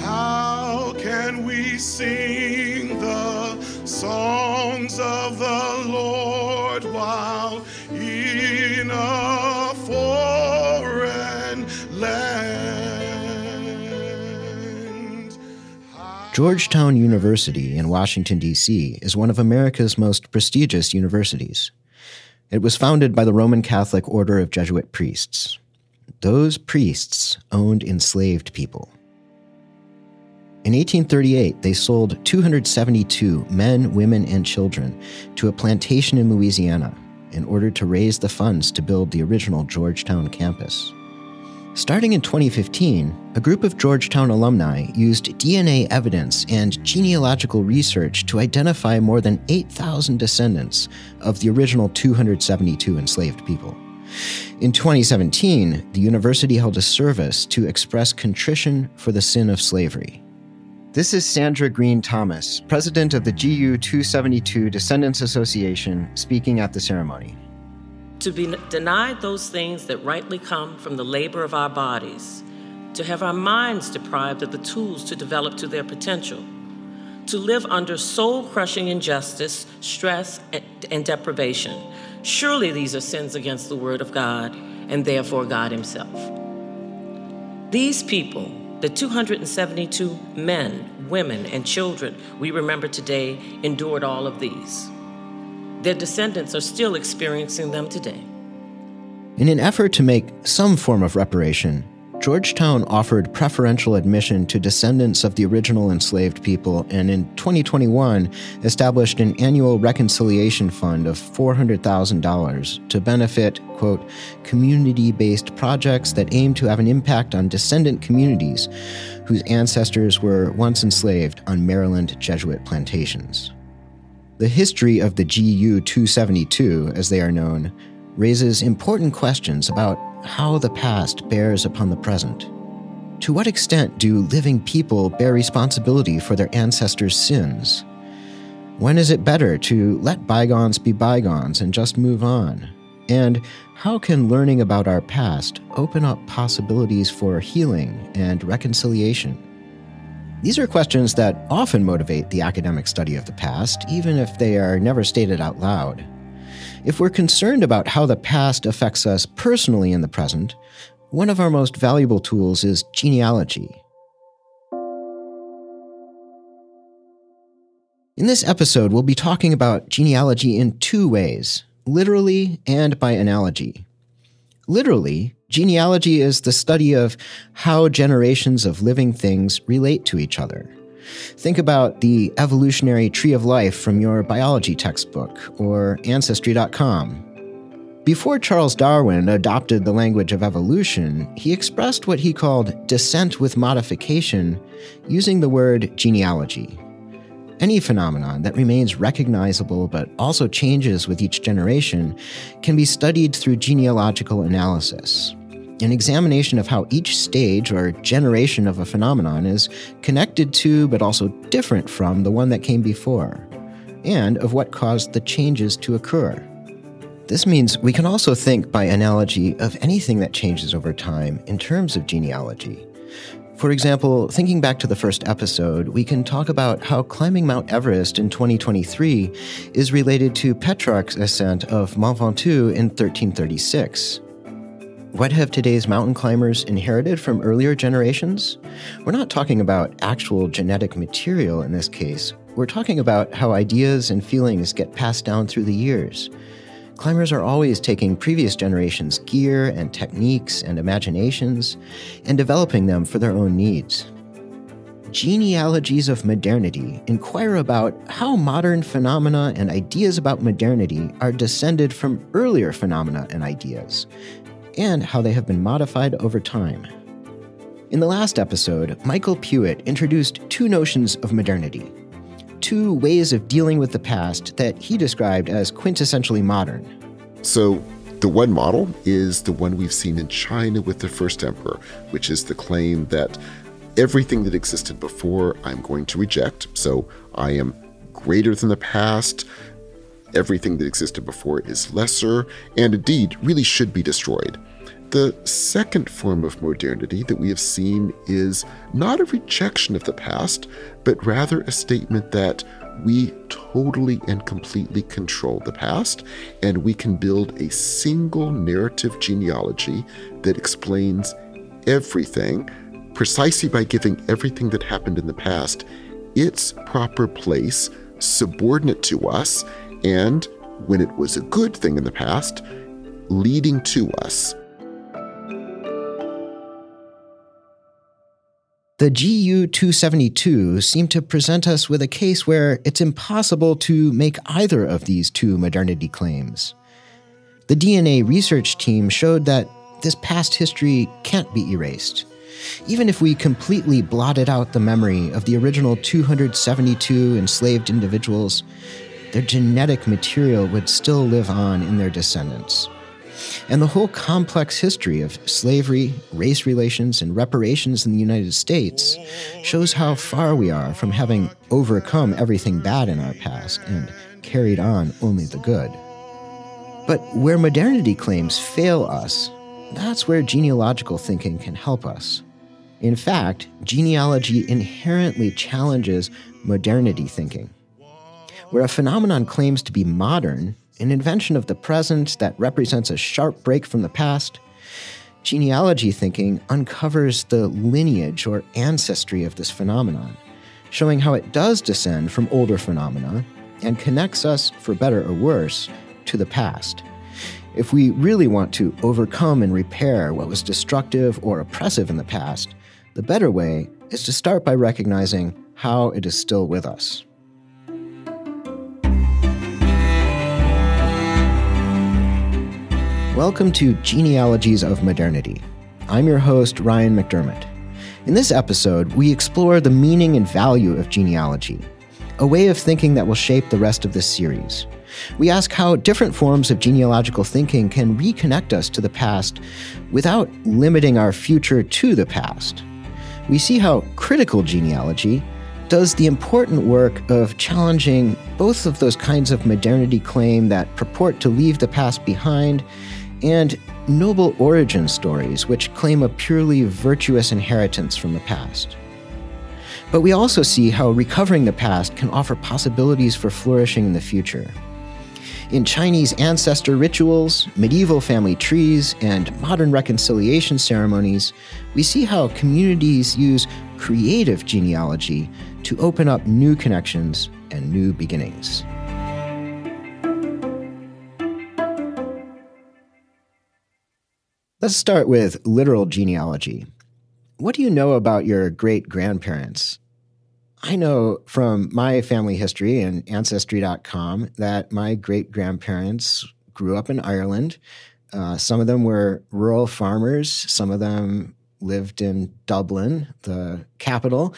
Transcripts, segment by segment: How can we sing the songs of the Lord while in a foreign land? Georgetown University in Washington, D.C. is one of America's most prestigious universities. It was founded by the Roman Catholic Order of Jesuit priests. Those priests owned enslaved people. In 1838, they sold 272 men, women, and children to a plantation in Louisiana in order to raise the funds to build the original Georgetown campus. Starting in 2015, a group of Georgetown alumni used DNA evidence and genealogical research to identify more than 8,000 descendants of the original 272 enslaved people. In 2017, the university held a service to express contrition for the sin of slavery. This is Sandra Green Thomas, president of the GU 272 Descendants Association, speaking at the ceremony. To be denied those things that rightly come from the labor of our bodies, to have our minds deprived of the tools to develop to their potential, to live under soul-crushing injustice, stress, and deprivation. Surely these are sins against the word of God, and therefore God himself. These people, the 272 men, women, and children we remember today endured all of these. Their descendants are still experiencing them today. In an effort to make some form of reparation, Georgetown offered preferential admission to descendants of the original enslaved people, and in 2021 established an annual reconciliation fund of $400,000 to benefit, quote, community-based projects that aim to have an impact on descendant communities whose ancestors were once enslaved on Maryland Jesuit plantations. The history of the GU 272, as they are known, raises important questions about how the past bears upon the present. To what extent do living people bear responsibility for their ancestors' sins? When is it better to let bygones be bygones and just move on? And how can learning about our past open up possibilities for healing and reconciliation? These are questions that often motivate the academic study of the past, even if they are never stated out loud. If we're concerned about how the past affects us personally in the present, one of our most valuable tools is genealogy. In this episode, we'll be talking about genealogy in two ways, literally and by analogy. Literally, genealogy is the study of how generations of living things relate to each other. Think about the evolutionary tree of life from your biology textbook or Ancestry.com. Before Charles Darwin adopted the language of evolution, he expressed what he called descent with modification using the word genealogy. Any phenomenon that remains recognizable but also changes with each generation can be studied through genealogical analysis. an examination of how each stage or generation of a phenomenon is connected to but also different from the one that came before, and of what caused the changes to occur. This means we can also think by analogy of anything that changes over time in terms of genealogy. For example, thinking back to the first episode, we can talk about how climbing Mount Everest in 2023 is related to Petrarch's ascent of Mont Ventoux in 1336. What have today's mountain climbers inherited from earlier generations? We're not talking about actual genetic material in this case. We're talking about how ideas and feelings get passed down through the years. Climbers are always taking previous generations' gear and techniques and imaginations and developing them for their own needs. Genealogies of modernity inquire about how modern phenomena and ideas about modernity are descended from earlier phenomena and ideas, and how they have been modified over time. In the last episode, Michael Puett introduced two notions of modernity. Two ways of dealing with the past that he described as quintessentially modern. So the one model is the one we've seen in China with the first emperor, which is the claim that everything that existed before I'm going to reject. So I am greater than the past. Everything that existed before is lesser and indeed really should be destroyed. The second form of modernity that we have seen is not a rejection of the past, but rather a statement that we totally and completely control the past, and we can build a single narrative genealogy that explains everything, precisely by giving everything that happened in the past its proper place, subordinate to us, and when it was a good thing in the past, leading to us. The GU 272 seemed to present us with a case where it's impossible to make either of these two modernity claims. The DNA research team showed that this past history can't be erased. Even if we completely blotted out the memory of the original 272 enslaved individuals, their genetic material would still live on in their descendants. And the whole complex history of slavery, race relations, and reparations in the United States shows how far we are from having overcome everything bad in our past and carried on only the good. But where modernity claims fail us, that's where genealogical thinking can help us. In fact, genealogy inherently challenges modernity thinking. Where a phenomenon claims to be modern, an invention of the present that represents a sharp break from the past, genealogy thinking uncovers the lineage or ancestry of this phenomenon, showing how it does descend from older phenomena and connects us, for better or worse, to the past. If we really want to overcome and repair what was destructive or oppressive in the past, the better way is to start by recognizing how it is still with us. Welcome to Genealogies of Modernity. I'm your host, Ryan McDermott. In this episode, we explore the meaning and value of genealogy, a way of thinking that will shape the rest of this series. We ask how different forms of genealogical thinking can reconnect us to the past without limiting our future to the past. We see how critical genealogy does the important work of challenging both of those kinds of modernity claim that purport to leave the past behind and noble origin stories, which claim a purely virtuous inheritance from the past. But we also see how recovering the past can offer possibilities for flourishing in the future. In Chinese ancestor rituals, medieval family trees, and modern reconciliation ceremonies, we see how communities use creative genealogy to open up new connections and new beginnings. Let's start with literal genealogy. What do you know about your great-grandparents? I know from my family history and Ancestry.com that my great-grandparents grew up in Ireland. Some of them were rural farmers. Some of them lived in Dublin, the capital.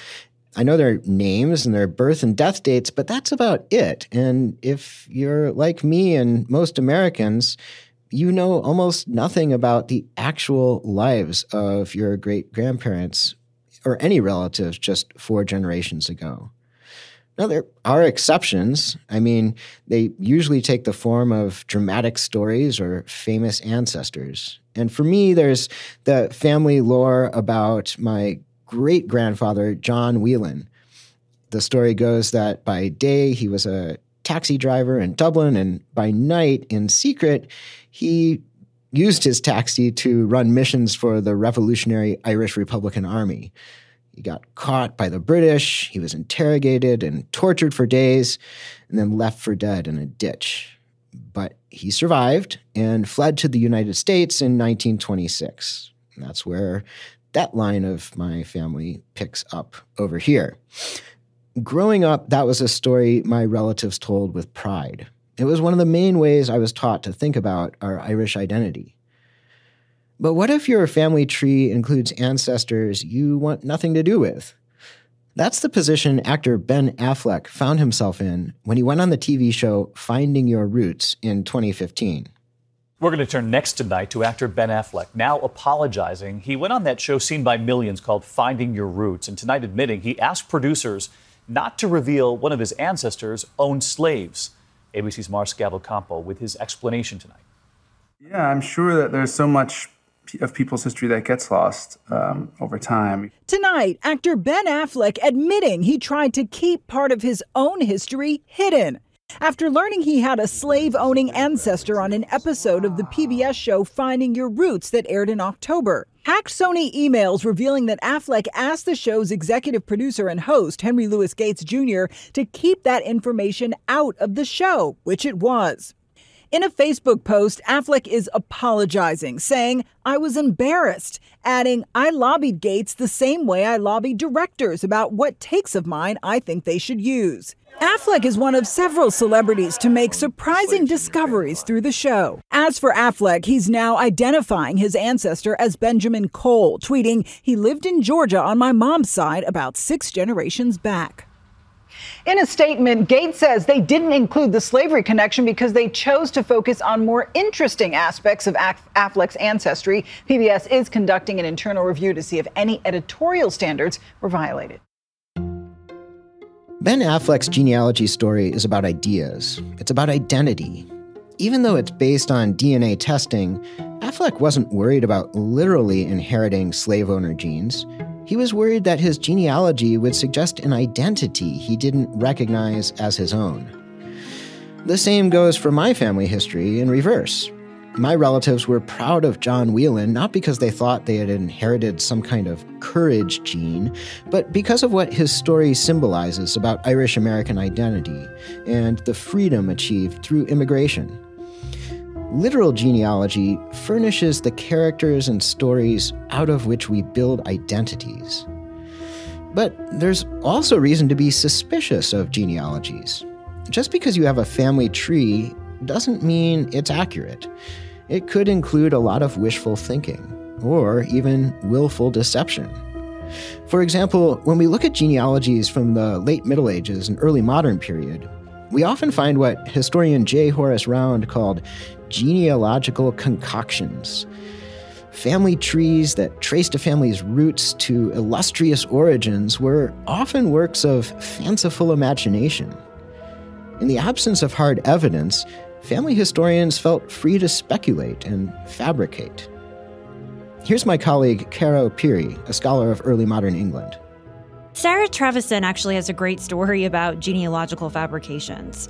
I know their names and their birth and death dates, but that's about it. And if you're like me and most Americans, you know almost nothing about the actual lives of your great-grandparents or any relatives just 4 generations ago. Now, there are exceptions. I mean, they usually take the form of dramatic stories or famous ancestors. And for me, there's the family lore about my great-grandfather, John Whelan. The story goes that by day, he was a taxi driver in Dublin, and by night, in secret, he used his taxi to run missions for the revolutionary Irish Republican Army. He got caught by the British, he was interrogated and tortured for days, and then left for dead in a ditch. But he survived and fled to the United States in 1926. And that's where that line of my family picks up over here. Growing up, that was a story my relatives told with pride. It was one of the main ways I was taught to think about our Irish identity. But what if your family tree includes ancestors you want nothing to do with? That's the position actor Ben Affleck found himself in when he went on the TV show Finding Your Roots in 2015. We're going to turn next tonight to actor Ben Affleck, now apologizing. He went on that show seen by millions called Finding Your Roots, and tonight admitting he asked producers not to reveal one of his ancestors owned slaves. ABC's Mars Cavalcampo with his explanation tonight. Yeah, I'm sure that there's so much of people's history that gets lost over time. Tonight, actor Ben Affleck admitting he tried to keep part of his own history hidden after learning he had a slave-owning ancestor on an episode of the PBS show Finding Your Roots that aired in October. Hacked Sony emails revealing that Affleck asked the show's executive producer and host, Henry Louis Gates Jr., to keep that information out of the show, which it was. In a Facebook post, Affleck is apologizing, saying, "I was embarrassed," adding, "I lobbied Gates the same way I lobbied directors about what takes of mine I think they should use." Affleck is one of several celebrities to make surprising discoveries through the show. As for Affleck, he's now identifying his ancestor as Benjamin Cole, tweeting, "He lived in Georgia on my mom's side about 6 generations back." In a statement, Gates says they didn't include the slavery connection because they chose to focus on more interesting aspects of Affleck's ancestry. PBS is conducting an internal review to see if any editorial standards were violated. Ben Affleck's genealogy story is about ideas. It's about identity. Even though it's based on DNA testing, Affleck wasn't worried about literally inheriting slave owner genes. He was worried that his genealogy would suggest an identity he didn't recognize as his own. The same goes for my family history in reverse. My relatives were proud of John Whelan not because they thought they had inherited some kind of courage gene, but because of what his story symbolizes about Irish-American identity and the freedom achieved through immigration. Literal genealogy furnishes the characters and stories out of which we build identities. But there's also reason to be suspicious of genealogies. Just because you have a family tree doesn't mean it's accurate. It could include a lot of wishful thinking, or even willful deception. For example, when we look at genealogies from the late Middle Ages and early modern period, we often find what historian J. Horace Round called genealogical concoctions, family trees that traced a family's roots to illustrious origins were often works of fanciful imagination. In the absence of hard evidence, family historians felt free to speculate and fabricate. Here's my colleague Caro Piri, a scholar of early modern England. Sarah Trevison actually has a great story about genealogical fabrications.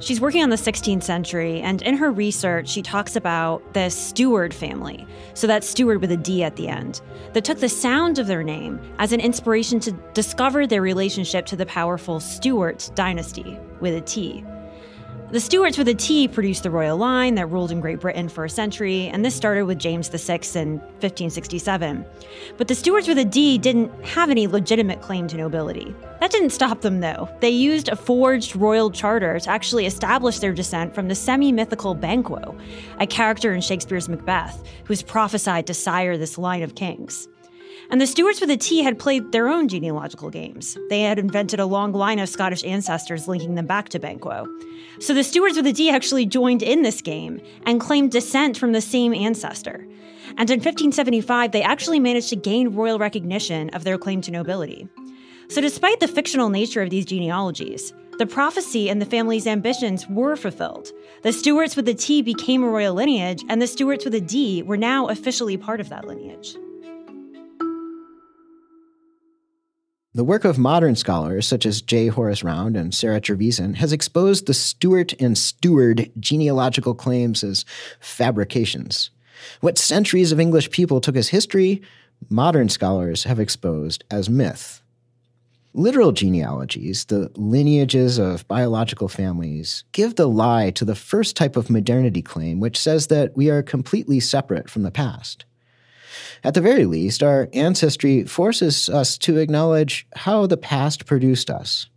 She's working on the 16th century, and in her research, she talks about the Steward family, so that's Steward with a D at the end, that took the sound of their name as an inspiration to discover their relationship to the powerful Stuart dynasty with a T. The Stuarts with a T produced the royal line that ruled in Great Britain for a century, and this started with James VI in 1567. But the Stuarts with a D didn't have any legitimate claim to nobility. That didn't stop them, though. They used a forged royal charter to actually establish their descent from the semi-mythical Banquo, a character in Shakespeare's Macbeth, who's prophesied to sire this line of kings. And the Stewarts with a T had played their own genealogical games. They had invented a long line of Scottish ancestors linking them back to Banquo. So the Stewarts with a D actually joined in this game and claimed descent from the same ancestor. And in 1575, they actually managed to gain royal recognition of their claim to nobility. So despite the fictional nature of these genealogies, the prophecy and the family's ambitions were fulfilled. The Stuarts with a T became a royal lineage, and the Stuarts with a D were now officially part of that lineage. The work of modern scholars such as J. Horace Round and Sarah Trevisan has exposed the Stuart and Steward genealogical claims as fabrications. What centuries of English people took as history, modern scholars have exposed as myth. Literal genealogies, the lineages of biological families, give the lie to the first type of modernity claim, which says that we are completely separate from the past. At the very least, our ancestry forces us to acknowledge how the past produced us.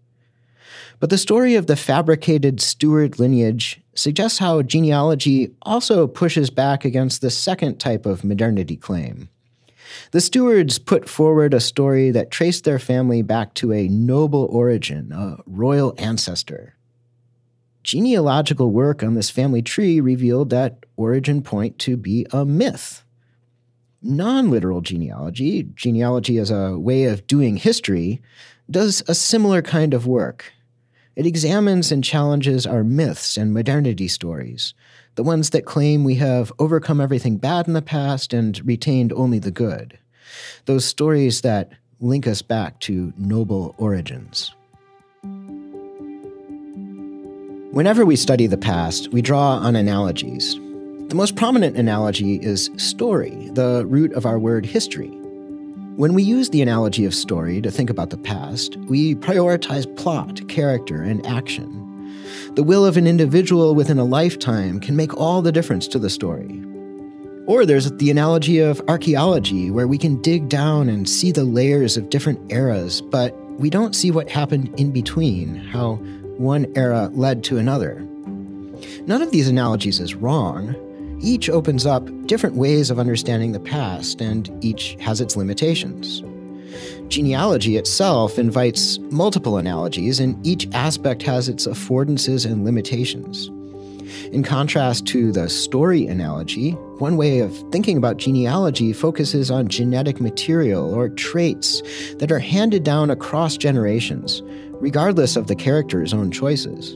But the story of the fabricated Steward lineage suggests how genealogy also pushes back against the second type of modernity claim. The Stewards put forward a story that traced their family back to a noble origin, a royal ancestor. Genealogical work on this family tree revealed that origin point to be a myth. Non-literal genealogy, genealogy as a way of doing history, does a similar kind of work. It examines and challenges our myths and modernity stories, the ones that claim we have overcome everything bad in the past and retained only the good, those stories that link us back to noble origins. Whenever we study the past, we draw on analogies. The most prominent analogy is story, the root of our word history. When we use the analogy of story to think about the past, we prioritize plot, character, and action. The will of an individual within a lifetime can make all the difference to the story. Or there's the analogy of archaeology, where we can dig down and see the layers of different eras, but we don't see what happened in between, how one era led to another. None of these analogies is wrong. Each opens up different ways of understanding the past, and each has its limitations. Genealogy itself invites multiple analogies, and each aspect has its affordances and limitations. In contrast to the story analogy, one way of thinking about genealogy focuses on genetic material or traits that are handed down across generations, regardless of the character's own choices.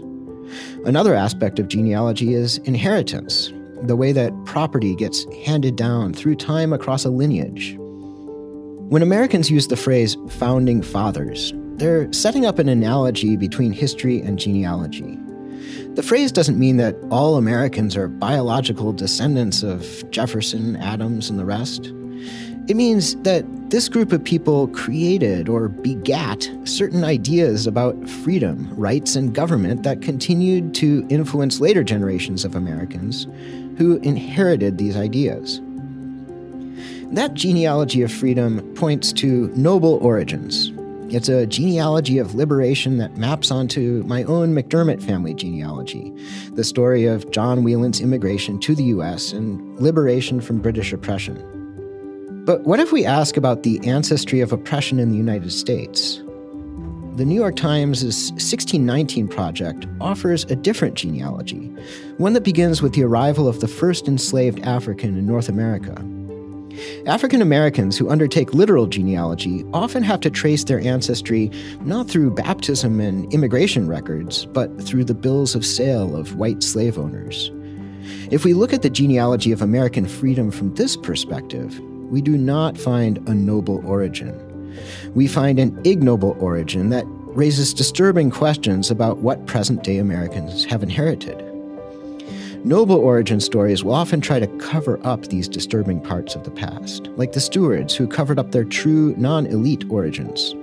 Another aspect of genealogy is inheritance, the way that property gets handed down through time across a lineage. When Americans use the phrase founding fathers, they're setting up an analogy between history and genealogy. The phrase doesn't mean that all Americans are biological descendants of Jefferson, Adams, and the rest. It means that this group of people created or begat certain ideas about freedom, rights, and government that continued to influence later generations of Americans who inherited these ideas. That genealogy of freedom points to noble origins. It's a genealogy of liberation that maps onto my own McDermott family genealogy, the story of John Whelan's immigration to the U.S. and liberation from British oppression. But what if we ask about the ancestry of oppression in the United States? The New York Times' 1619 project offers a different genealogy, one that begins with the arrival of the first enslaved African in North America. African Americans who undertake literal genealogy often have to trace their ancestry not through baptism and immigration records, but through the bills of sale of white slave owners. If we look at the genealogy of American freedom from this perspective, we do not find a noble origin. We find an ignoble origin that raises disturbing questions about what present-day Americans have inherited. Noble origin stories will often try to cover up these disturbing parts of the past, like the Stewards who covered up their true non-elite origins.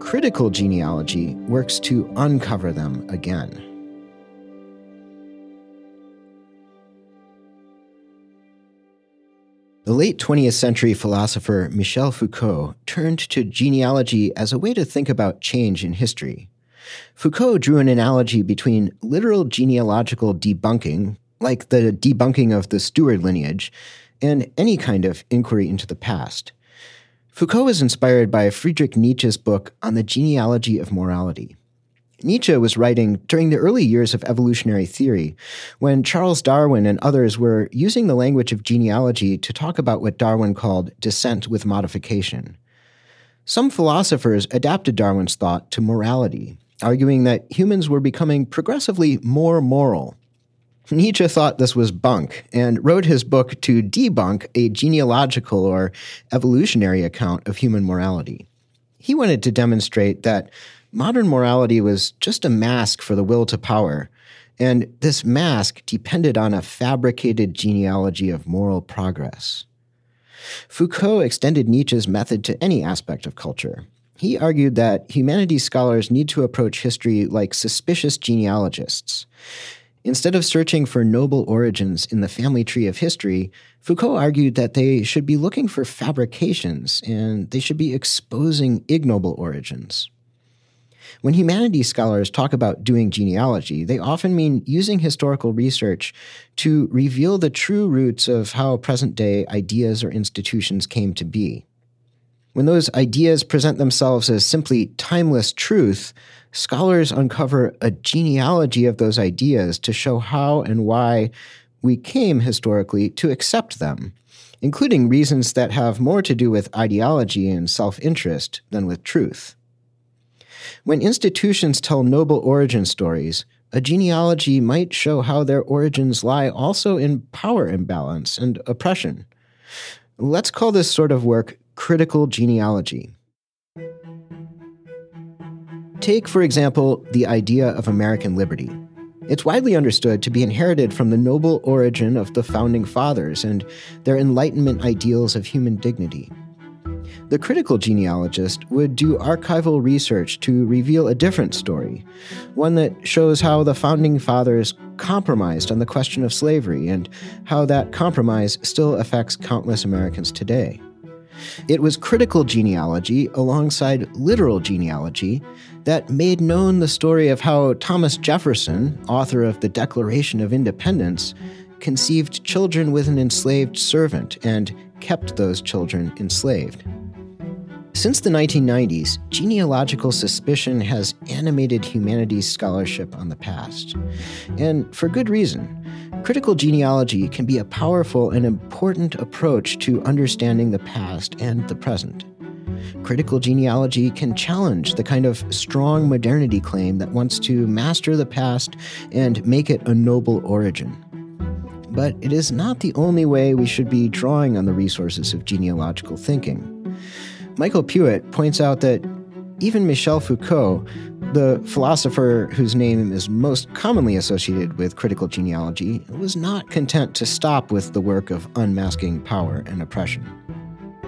Critical genealogy works to uncover them again. The late 20th century philosopher Michel Foucault turned to genealogy as a way to think about change in history. Foucault drew an analogy between literal genealogical debunking, like the debunking of the Steward lineage, and any kind of inquiry into the past. Foucault was inspired by Friedrich Nietzsche's book On the Genealogy of Morality. Nietzsche was writing during the early years of evolutionary theory, when Charles Darwin and others were using the language of genealogy to talk about what Darwin called descent with modification. Some philosophers adapted Darwin's thought to morality, arguing that humans were becoming progressively more moral. Nietzsche thought this was bunk and wrote his book to debunk a genealogical or evolutionary account of human morality. He wanted to demonstrate that modern morality was just a mask for the will to power, and this mask depended on a fabricated genealogy of moral progress. Foucault extended Nietzsche's method to any aspect of culture. He argued that humanities scholars need to approach history like suspicious genealogists. Instead of searching for noble origins in the family tree of history, Foucault argued that they should be looking for fabrications, and they should be exposing ignoble origins. When humanities scholars talk about doing genealogy, they often mean using historical research to reveal the true roots of how present-day ideas or institutions came to be. When those ideas present themselves as simply timeless truth, scholars uncover a genealogy of those ideas to show how and why we came historically to accept them, including reasons that have more to do with ideology and self-interest than with truth. When institutions tell noble origin stories, a genealogy might show how their origins lie also in power imbalance and oppression. Let's call this sort of work critical genealogy. Take, for example, the idea of American liberty. It's widely understood to be inherited from the noble origin of the Founding Fathers and their Enlightenment ideals of human dignity. The critical genealogist would do archival research to reveal a different story, one that shows how the Founding Fathers compromised on the question of slavery and how that compromise still affects countless Americans today. It was critical genealogy alongside literal genealogy that made known the story of how Thomas Jefferson, author of the Declaration of Independence, conceived children with an enslaved servant and kept those children enslaved. Since the 1990s, genealogical suspicion has animated humanities scholarship on the past. And for good reason. Critical genealogy can be a powerful and important approach to understanding the past and the present. Critical genealogy can challenge the kind of strong modernity claim that wants to master the past and make it a noble origin. But it is not the only way we should be drawing on the resources of genealogical thinking. Michael Puett points out that even Michel Foucault, the philosopher whose name is most commonly associated with critical genealogy, was not content to stop with the work of unmasking power and oppression.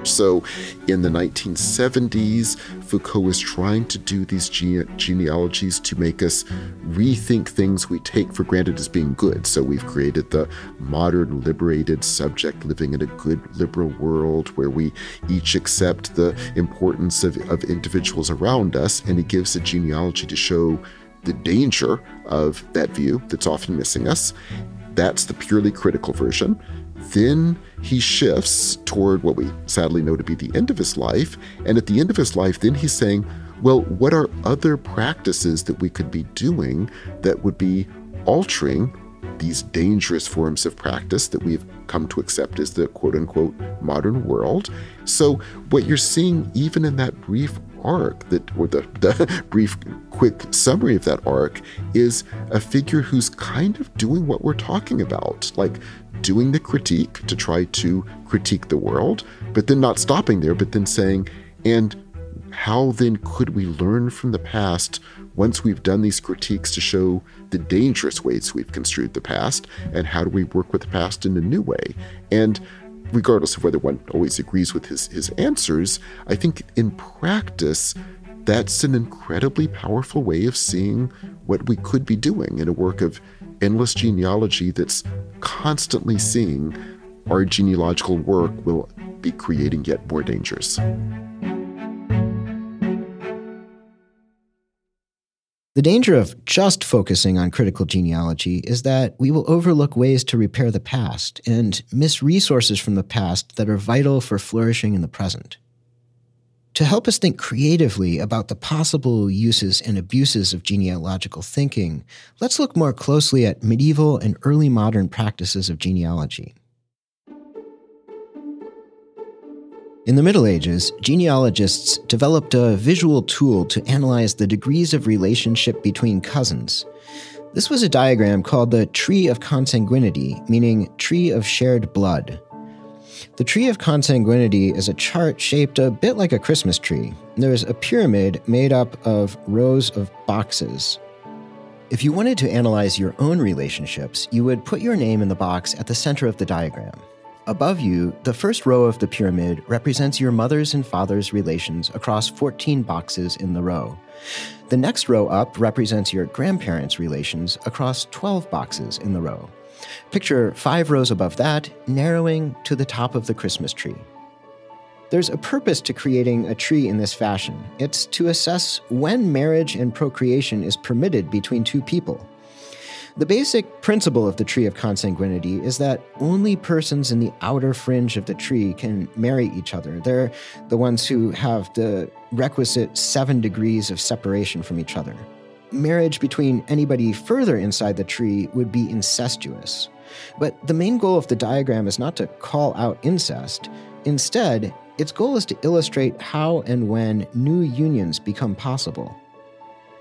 So in the 1970s, Foucault was trying to do these genealogies to make us rethink things we take for granted as being good. So we've created the modern liberated subject living in a good liberal world where we each accept the importance of individuals around us, and he gives a genealogy to show the danger of that view that's often missing us. That's the purely critical version. Then he shifts toward what we sadly know to be the end of his life. And at the end of his life, then he's saying, well, what are other practices that we could be doing that would be altering these dangerous forms of practice that we've come to accept as the quote-unquote modern world? So what you're seeing even in that brief arc, the brief quick summary of that arc, is a figure who's kind of doing what we're talking about, like doing the critique to try to critique the world, but then not stopping there, but then saying, and how then could we learn from the past once we've done these critiques to show the dangerous ways we've construed the past, and how do we work with the past in a new way? And regardless of whether one always agrees with his answers, I think in practice, that's an incredibly powerful way of seeing what we could be doing in a work of endless genealogy that's constantly seeing our genealogical work will be creating yet more dangers. The danger of just focusing on critical genealogy is that we will overlook ways to repair the past and miss resources from the past that are vital for flourishing in the present. To help us think creatively about the possible uses and abuses of genealogical thinking, let's look more closely at medieval and early modern practices of genealogy. In the Middle Ages, genealogists developed a visual tool to analyze the degrees of relationship between cousins. This was a diagram called the Tree of Consanguinity, meaning Tree of Shared Blood. The Tree of Consanguinity is a chart shaped a bit like a Christmas tree. There's a pyramid made up of rows of boxes. If you wanted to analyze your own relationships, you would put your name in the box at the center of the diagram. Above you, the first row of the pyramid represents your mother's and father's relations across 14 boxes in the row. The next row up represents your grandparents' relations across 12 boxes in the row. Picture 5 rows above that, narrowing to the top of the Christmas tree. There's a purpose to creating a tree in this fashion. It's to assess when marriage and procreation is permitted between two people. The basic principle of the Tree of Consanguinity is that only persons in the outer fringe of the tree can marry each other. They're the ones who have the requisite 7 degrees of separation from each other. Marriage between anybody further inside the tree would be incestuous. But the main goal of the diagram is not to call out incest. Instead, its goal is to illustrate how and when new unions become possible.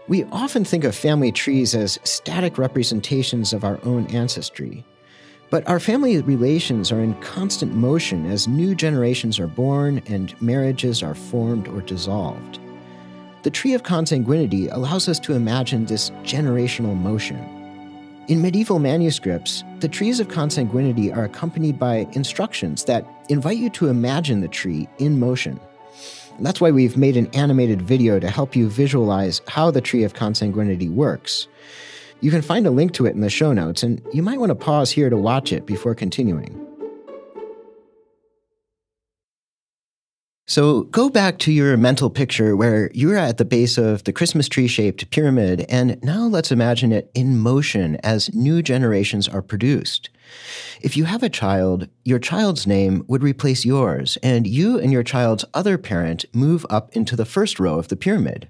We often think of family trees as static representations of our own ancestry. But our family relations are in constant motion as new generations are born and marriages are formed or dissolved. The Tree of Consanguinity allows us to imagine this generational motion. In medieval manuscripts, the trees of consanguinity are accompanied by instructions that invite you to imagine the tree in motion. And that's why we've made an animated video to help you visualize how the Tree of Consanguinity works. You can find a link to it in the show notes, and you might want to pause here to watch it before continuing. So go back to your mental picture where you're at the base of the Christmas tree-shaped pyramid, and now let's imagine it in motion as new generations are produced. If you have a child, your child's name would replace yours, and you and your child's other parent move up into the first row of the pyramid.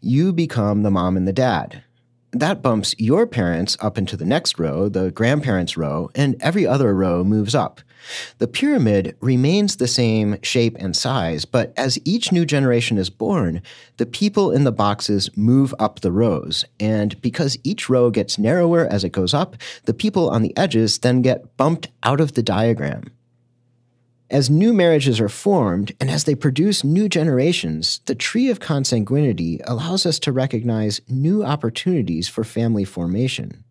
You become the mom and the dad. That bumps your parents up into the next row, the grandparents' row, and every other row moves up. The pyramid remains the same shape and size, but as each new generation is born, the people in the boxes move up the rows. And because each row gets narrower as it goes up, the people on the edges then get bumped out of the diagram. As new marriages are formed, and as they produce new generations, the Tree of Consanguinity allows us to recognize new opportunities for family formation.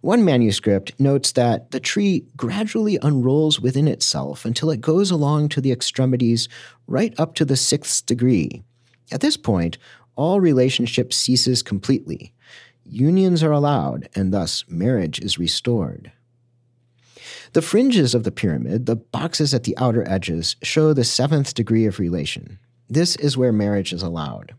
One manuscript notes that the tree gradually unrolls within itself until it goes along to the extremities right up to the 6th degree. At this point, all relationship ceases completely. Unions are allowed, and thus marriage is restored. The fringes of the pyramid, the boxes at the outer edges, show the 7th degree of relation. This is where marriage is allowed.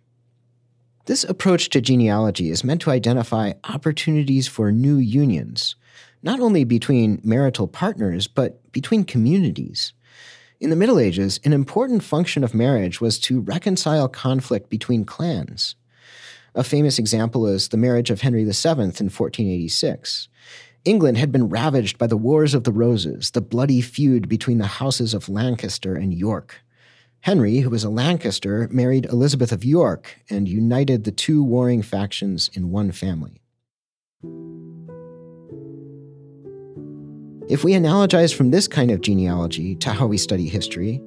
This approach to genealogy is meant to identify opportunities for new unions, not only between marital partners, but between communities. In the Middle Ages, an important function of marriage was to reconcile conflict between clans. A famous example is the marriage of Henry VII in 1486. England had been ravaged by the Wars of the Roses, the bloody feud between the houses of Lancaster and York. Henry, who was a Lancaster, married Elizabeth of York and united the two warring factions in one family. If we analogize from this kind of genealogy to how we study history,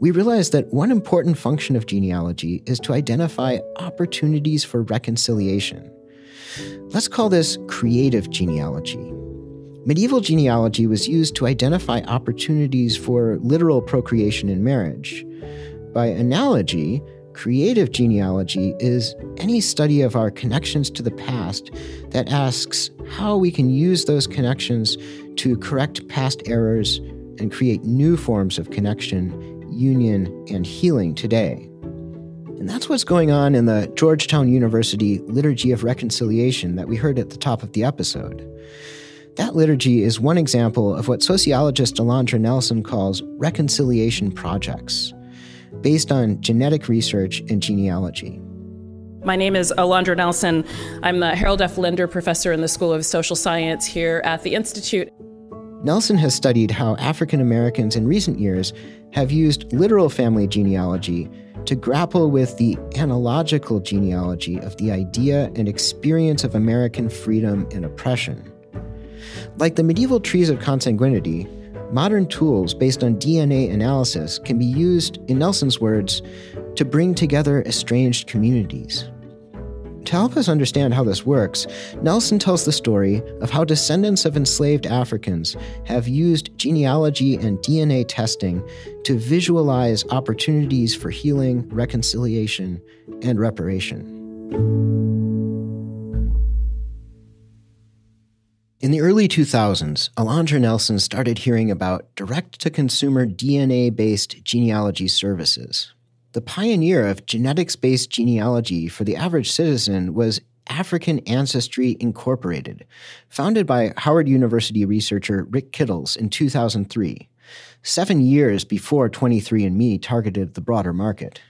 we realize that one important function of genealogy is to identify opportunities for reconciliation. Let's call this creative genealogy. Medieval genealogy was used to identify opportunities for literal procreation in marriage. By analogy, creative genealogy is any study of our connections to the past that asks how we can use those connections to correct past errors and create new forms of connection, union, and healing today. And that's what's going on in the Georgetown University Liturgy of Reconciliation that we heard at the top of the episode. That liturgy is one example of what sociologist Alondra Nelson calls reconciliation projects. based on genetic research and genealogy. My name is Alondra Nelson. I'm the Harold F. Linder Professor in the School of Social Science here at the Institute. Nelson has studied how African Americans in recent years have used literal family genealogy to grapple with the analogical genealogy of the idea and experience of American freedom and oppression. Like the medieval trees of consanguinity, modern tools based on DNA analysis can be used, in Nelson's words, to bring together estranged communities. To help us understand how this works, Nelson tells the story of how descendants of enslaved Africans have used genealogy and DNA testing to visualize opportunities for healing, reconciliation, and reparation. In the early 2000s, Alondra Nelson started hearing about direct-to-consumer DNA-based genealogy services. The pioneer of genetics-based genealogy for the average citizen was African Ancestry Incorporated, founded by Howard University researcher Rick Kittles in 2003, 7 years before 23andMe targeted the broader market.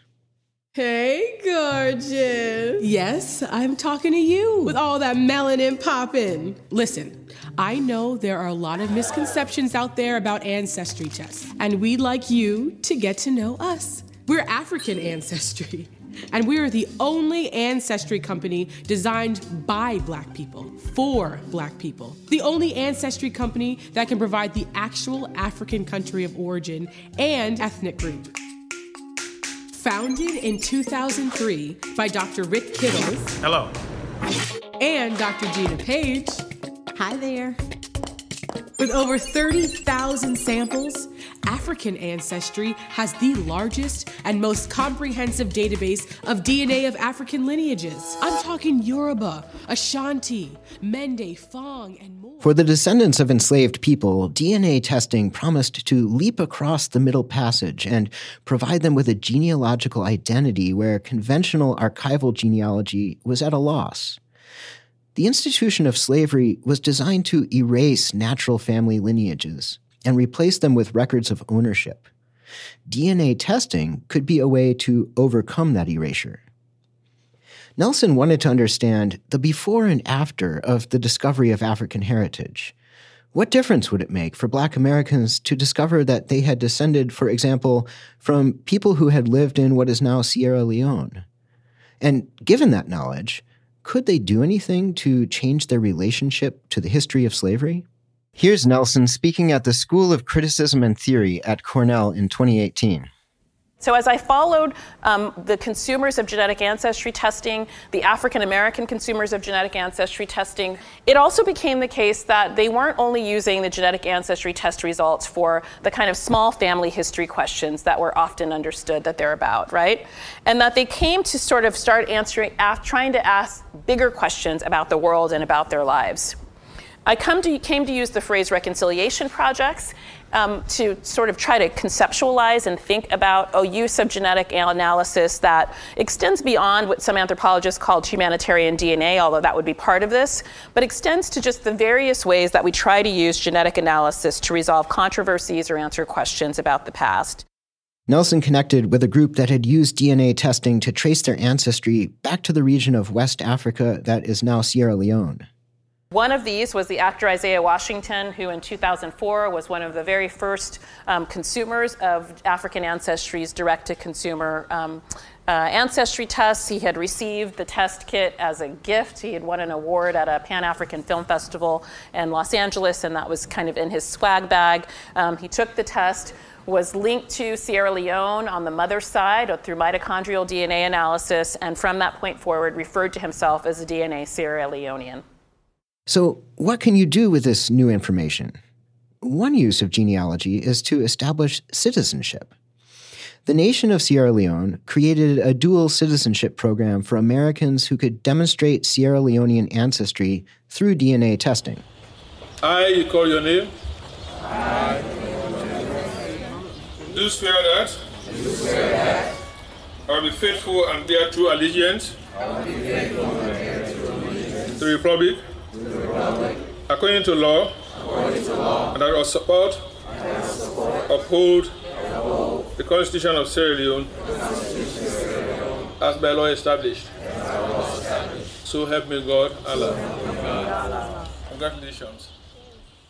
Hey, gorgeous. Yes, I'm talking to you with all that melanin popping. Listen, I know there are a lot of misconceptions out there about ancestry tests, and we'd like you to get to know us. We're African Ancestry, and we are the only ancestry company designed by Black people, for Black people. The only ancestry company that can provide the actual African country of origin and ethnic group. Founded in 2003 by Dr. Rick Kittles. Hello. And Dr. Gina Page. Hi there. With over 30,000 samples, African Ancestry has the largest and most comprehensive database of DNA of African lineages. I'm talking Yoruba, Ashanti, Mende, Fang, and more. For the descendants of enslaved people, DNA testing promised to leap across the Middle Passage and provide them with a genealogical identity where conventional archival genealogy was at a loss. The institution of slavery was designed to erase natural family lineages and replace them with records of ownership. DNA testing could be a way to overcome that erasure. Nelson wanted to understand the before and after of the discovery of African heritage. What difference would it make for Black Americans to discover that they had descended, for example, from people who had lived in what is now Sierra Leone? And given that knowledge, could they do anything to change their relationship to the history of slavery? Here's Nelson speaking at the School of Criticism and Theory at Cornell in 2018. So as I followed the consumers of genetic ancestry testing, the African American consumers of genetic ancestry testing, it also became the case that they weren't only using the genetic ancestry test results for the kind of small family history questions that were often understood that they're about, right? And that they came to sort of start answering, trying to ask bigger questions about the world and about their lives. I came to use the phrase reconciliation projects to sort of try to conceptualize and think about a use of genetic analysis that extends beyond what some anthropologists called humanitarian DNA, although that would be part of this, but extends to just the various ways that we try to use genetic analysis to resolve controversies or answer questions about the past. Nelson connected with a group that had used DNA testing to trace their ancestry back to the region of West Africa that is now Sierra Leone. One of these was the actor Isaiah Washington, who in 2004 was one of the very first consumers of African Ancestry's direct-to-consumer ancestry tests. He had received the test kit as a gift. He had won an award at a Pan-African Film Festival in Los Angeles, and that was kind of in his swag bag. He took the test, was linked to Sierra Leone on the mother's side through mitochondrial DNA analysis, and from that point forward referred to himself as a DNA Sierra Leonean. So what can you do with this new information? One use of genealogy is to establish citizenship. The nation of Sierra Leone created a dual citizenship program for Americans who could demonstrate Sierra Leonean ancestry through DNA testing. You call your name? I. Do you swear that? Do swear that? I will be faithful and bear true allegiance. I will be faithful and bear true allegiance. To the Republic. According to law, and I will support, uphold, The Constitution of Sierra Leone, as by law established, so help me God, Allah. Congratulations.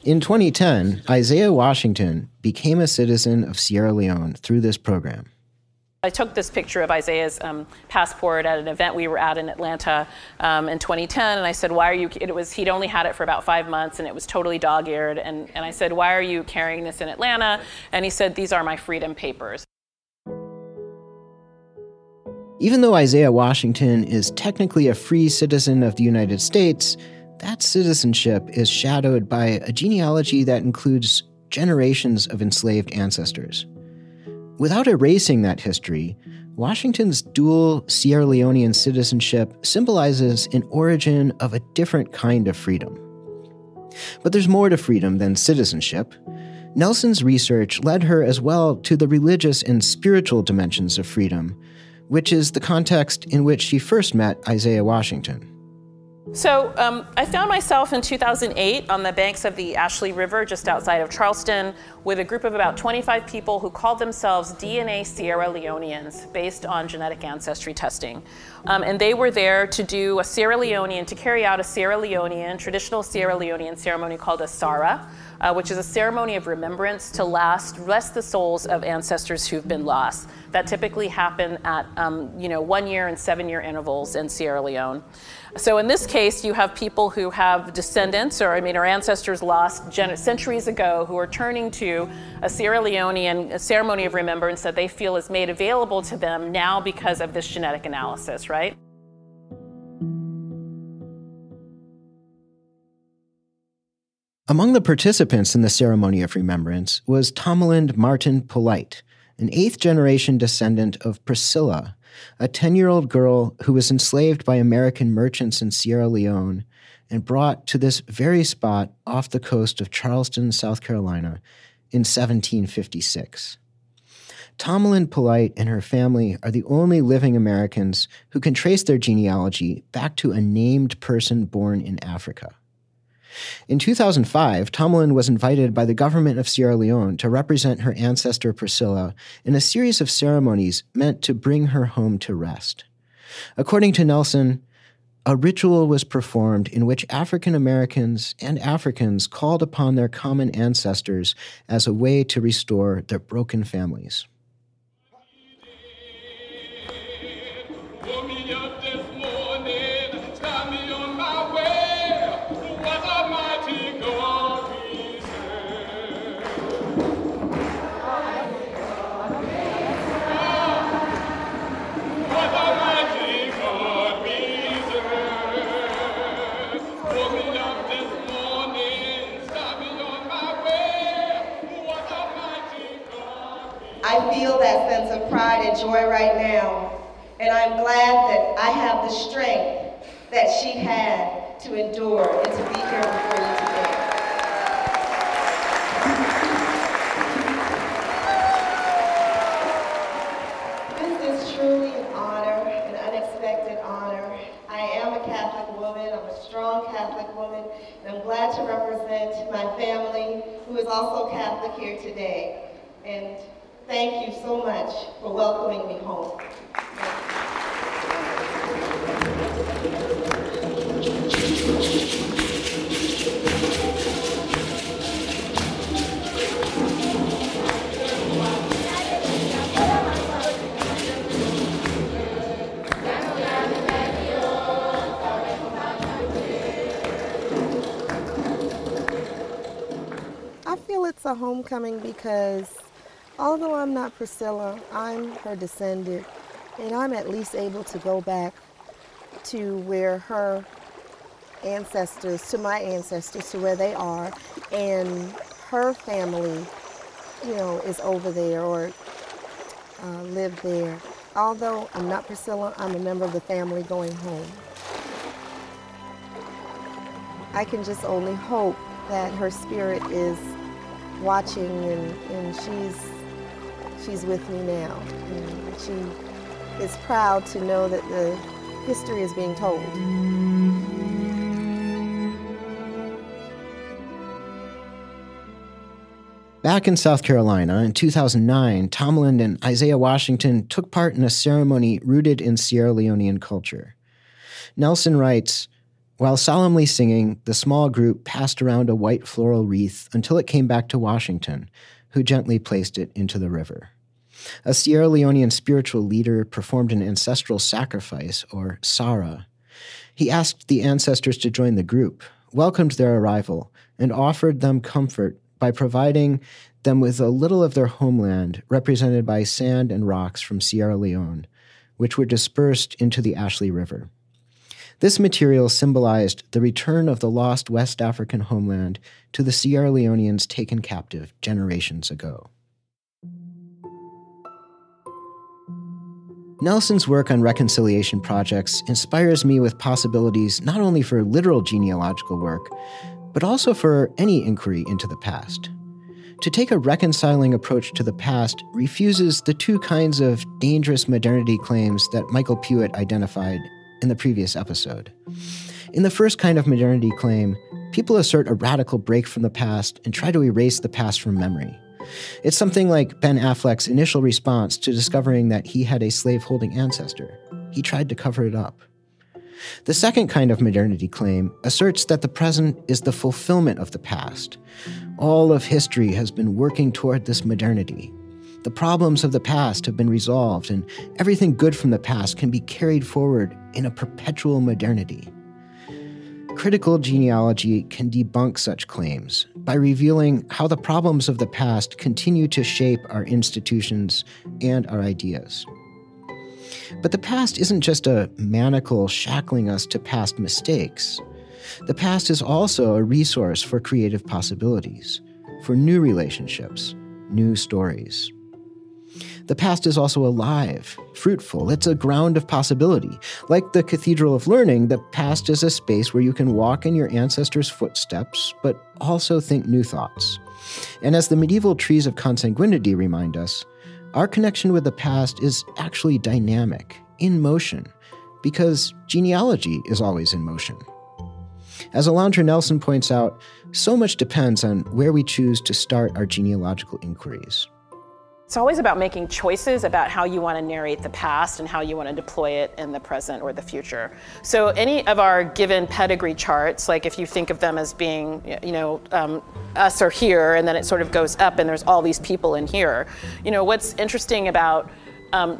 In 2010, Isaiah Washington became a citizen of Sierra Leone through this program. I took this picture of Isaiah's passport at an event we were at in Atlanta in 2010, and I said, why are you, he'd only had it for about 5 months, and it was totally dog-eared, and I said, why are you carrying this in Atlanta? And he said, these are my freedom papers. Even though Isaiah Washington is technically a free citizen of the United States, that citizenship is shadowed by a genealogy that includes generations of enslaved ancestors. Without erasing that history, Washington's dual Sierra Leonean citizenship symbolizes an origin of a different kind of freedom. But there's more to freedom than citizenship. Nelson's research led her as well to the religious and spiritual dimensions of freedom, which is the context in which she first met Isaiah Washington. So I found myself in 2008 on the banks of the Ashley River just outside of Charleston with a group of about 25 people who called themselves DNA Sierra Leoneans based on genetic ancestry testing. And they were there to do to carry out a Sierra Leonean, traditional Sierra Leonean ceremony called a Sara, which is a ceremony of remembrance to rest the souls of ancestors who've been lost. That typically happen at 1 year and 7 year intervals in Sierra Leone. So in this case, you have people who have descendants, or ancestors lost centuries ago, who are turning to a Sierra Leonean ceremony of remembrance that they feel is made available to them now because of this genetic analysis, right? Among the participants in the ceremony of remembrance was Thomalind Martin Polite, an 8th-generation descendant of Priscilla, a 10-year-old girl who was enslaved by American merchants in Sierra Leone and brought to this very spot off the coast of Charleston, South Carolina, in 1756. Thomalind Polite and her family are the only living Americans who can trace their genealogy back to a named person born in Africa. In 2005, Thomalind was invited by the government of Sierra Leone to represent her ancestor Priscilla in a series of ceremonies meant to bring her home to rest. According to Nelson, a ritual was performed in which African Americans and Africans called upon their common ancestors as a way to restore their broken families. I feel that sense of pride and joy right now, and I'm glad that I have the strength that she had to endure and to be here before you today. This is truly an honor, an unexpected honor. I am a Catholic woman, I'm a strong Catholic woman, and I'm glad to represent my family, who is also Catholic here today. And thank you so much for welcoming me home. I feel it's a homecoming because although I'm not Priscilla, I'm her descendant, and I'm at least able to go back to where her ancestors, to my ancestors, to where they are, and her family, is over there or lived there. Although I'm not Priscilla, I'm a member of the family going home. I can just only hope that her spirit is watching, and she's with me now. And she is proud to know that the history is being told. Back in South Carolina in 2009, Thomalind and Isaiah Washington took part in a ceremony rooted in Sierra Leonean culture. Nelson writes, "While solemnly singing, the small group passed around a white floral wreath until it came back to Washington, who gently placed it into the river." A Sierra Leonean spiritual leader performed an ancestral sacrifice, or Sara. He asked the ancestors to join the group, welcomed their arrival, and offered them comfort by providing them with a little of their homeland, represented by sand and rocks from Sierra Leone, which were dispersed into the Ashley River. This material symbolized the return of the lost West African homeland to the Sierra Leoneans taken captive generations ago. Nelson's work on reconciliation projects inspires me with possibilities not only for literal genealogical work, but also for any inquiry into the past. To take a reconciling approach to the past refuses the two kinds of dangerous modernity claims that Michael Puett identified in the previous episode. In the first kind of modernity claim, people assert a radical break from the past and try to erase the past from memory. It's something like Ben Affleck's initial response to discovering that he had a slave-holding ancestor. He tried to cover it up. The second kind of modernity claim asserts that the present is the fulfillment of the past. All of history has been working toward this modernity. The problems of the past have been resolved, and everything good from the past can be carried forward in a perpetual modernity. Critical genealogy can debunk such claims by revealing how the problems of the past continue to shape our institutions and our ideas. But the past isn't just a manacle shackling us to past mistakes. The past is also a resource for creative possibilities, for new relationships, new stories. The past is also alive, fruitful. It's a ground of possibility. Like the Cathedral of Learning, the past is a space where you can walk in your ancestors' footsteps, but also think new thoughts. And as the medieval trees of consanguinity remind us, our connection with the past is actually dynamic, in motion, because genealogy is always in motion. As Alondra Nelson points out, so much depends on where we choose to start our genealogical inquiries. It's always about making choices about how you want to narrate the past and how you want to deploy it in the present or the future. So any of our given pedigree charts, like if you think of them as being, us are here, and then it sort of goes up and there's all these people in here. What's interesting about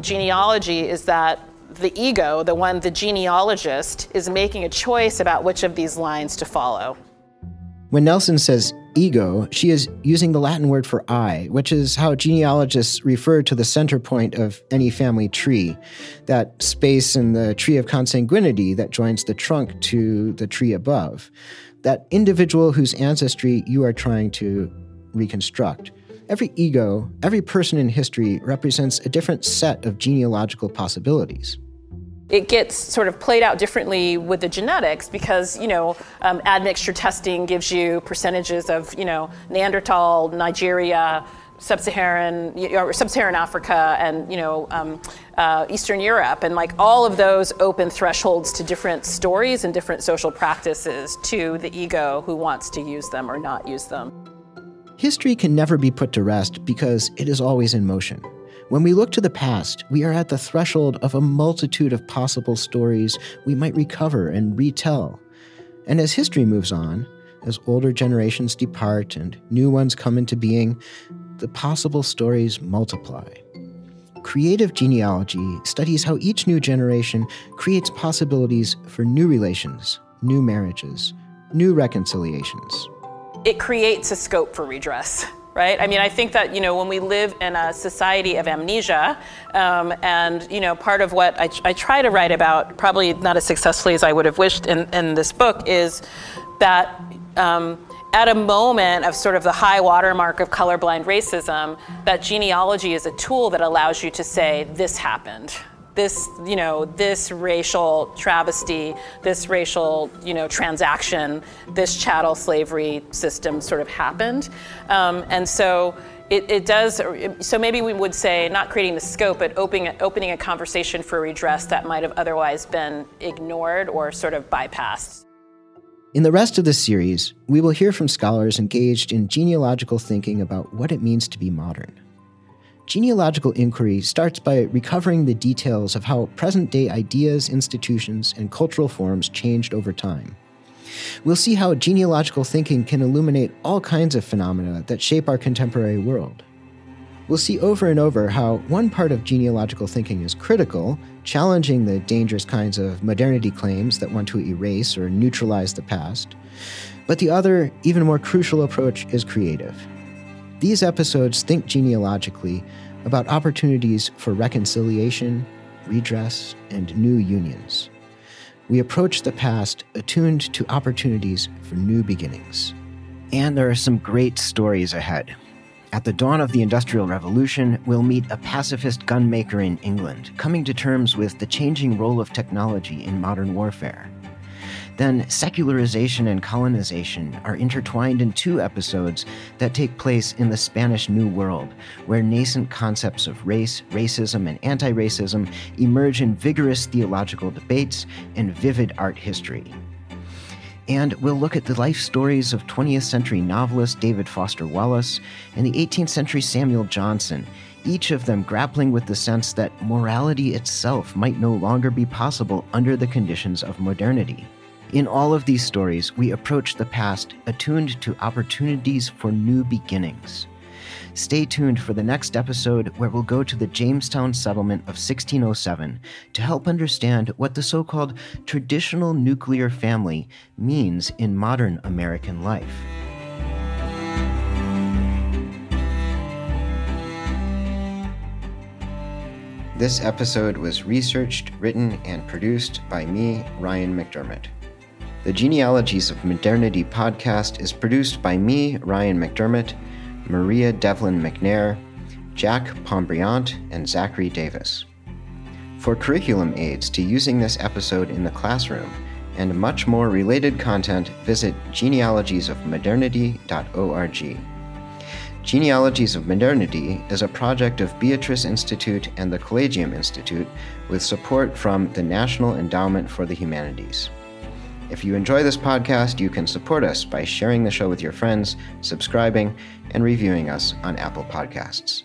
genealogy is that the ego, the genealogist, is making a choice about which of these lines to follow. When Nelson says ego, she is using the Latin word for I, which is how genealogists refer to the center point of any family tree, that space in the tree of consanguinity that joins the trunk to the tree above, that individual whose ancestry you are trying to reconstruct. Every ego, every person in history represents a different set of genealogical possibilities. It gets sort of played out differently with the genetics because, admixture testing gives you percentages of, Neanderthal, Nigeria, Sub-Saharan Africa, and, Eastern Europe. And like all of those open thresholds to different stories and different social practices to the ego who wants to use them or not use them. History can never be put to rest because it is always in motion. When we look to the past, we are at the threshold of a multitude of possible stories we might recover and retell. And as history moves on, as older generations depart and new ones come into being, the possible stories multiply. Creative genealogy studies how each new generation creates possibilities for new relations, new marriages, new reconciliations. It creates a scope for redress, right? I mean, I think that, when we live in a society of amnesia, part of what I try to write about, probably not as successfully as I would have wished in this book, is that at a moment of sort of the high watermark of colorblind racism, that genealogy is a tool that allows you to say, this happened. This racial travesty, this racial, transaction, this chattel slavery system sort of happened. So maybe we would say not creating the scope, but opening a conversation for redress that might have otherwise been ignored or sort of bypassed. In the rest of this series, we will hear from scholars engaged in genealogical thinking about what it means to be modern. Genealogical inquiry starts by recovering the details of how present-day ideas, institutions, and cultural forms changed over time. We'll see how genealogical thinking can illuminate all kinds of phenomena that shape our contemporary world. We'll see over and over how one part of genealogical thinking is critical, challenging the dangerous kinds of modernity claims that want to erase or neutralize the past, but the other, even more crucial approach is creative. These episodes think genealogically about opportunities for reconciliation, redress, and new unions. We approach the past attuned to opportunities for new beginnings. And there are some great stories ahead. At the dawn of the Industrial Revolution, we'll meet a pacifist gunmaker in England, coming to terms with the changing role of technology in modern warfare. Then, secularization and colonization are intertwined in two episodes that take place in the Spanish New World, where nascent concepts of race, racism, and anti-racism emerge in vigorous theological debates and vivid art history. And we'll look at the life stories of 20th century novelist David Foster Wallace and the 18th century Samuel Johnson, each of them grappling with the sense that morality itself might no longer be possible under the conditions of modernity. In all of these stories, we approach the past attuned to opportunities for new beginnings. Stay tuned for the next episode where we'll go to the Jamestown settlement of 1607 to help understand what the so-called traditional nuclear family means in modern American life. This episode was researched, written, and produced by me, Ryan McDermott. The Genealogies of Modernity podcast is produced by me, Ryan McDermott, Maria Devlin McNair, Jack Pombriant, and Zachary Davis. For curriculum aids to using this episode in the classroom and much more related content, visit genealogiesofmodernity.org. Genealogies of Modernity is a project of Beatrice Institute and the Collegium Institute with support from the National Endowment for the Humanities. If you enjoy this podcast, you can support us by sharing the show with your friends, subscribing, and reviewing us on Apple Podcasts.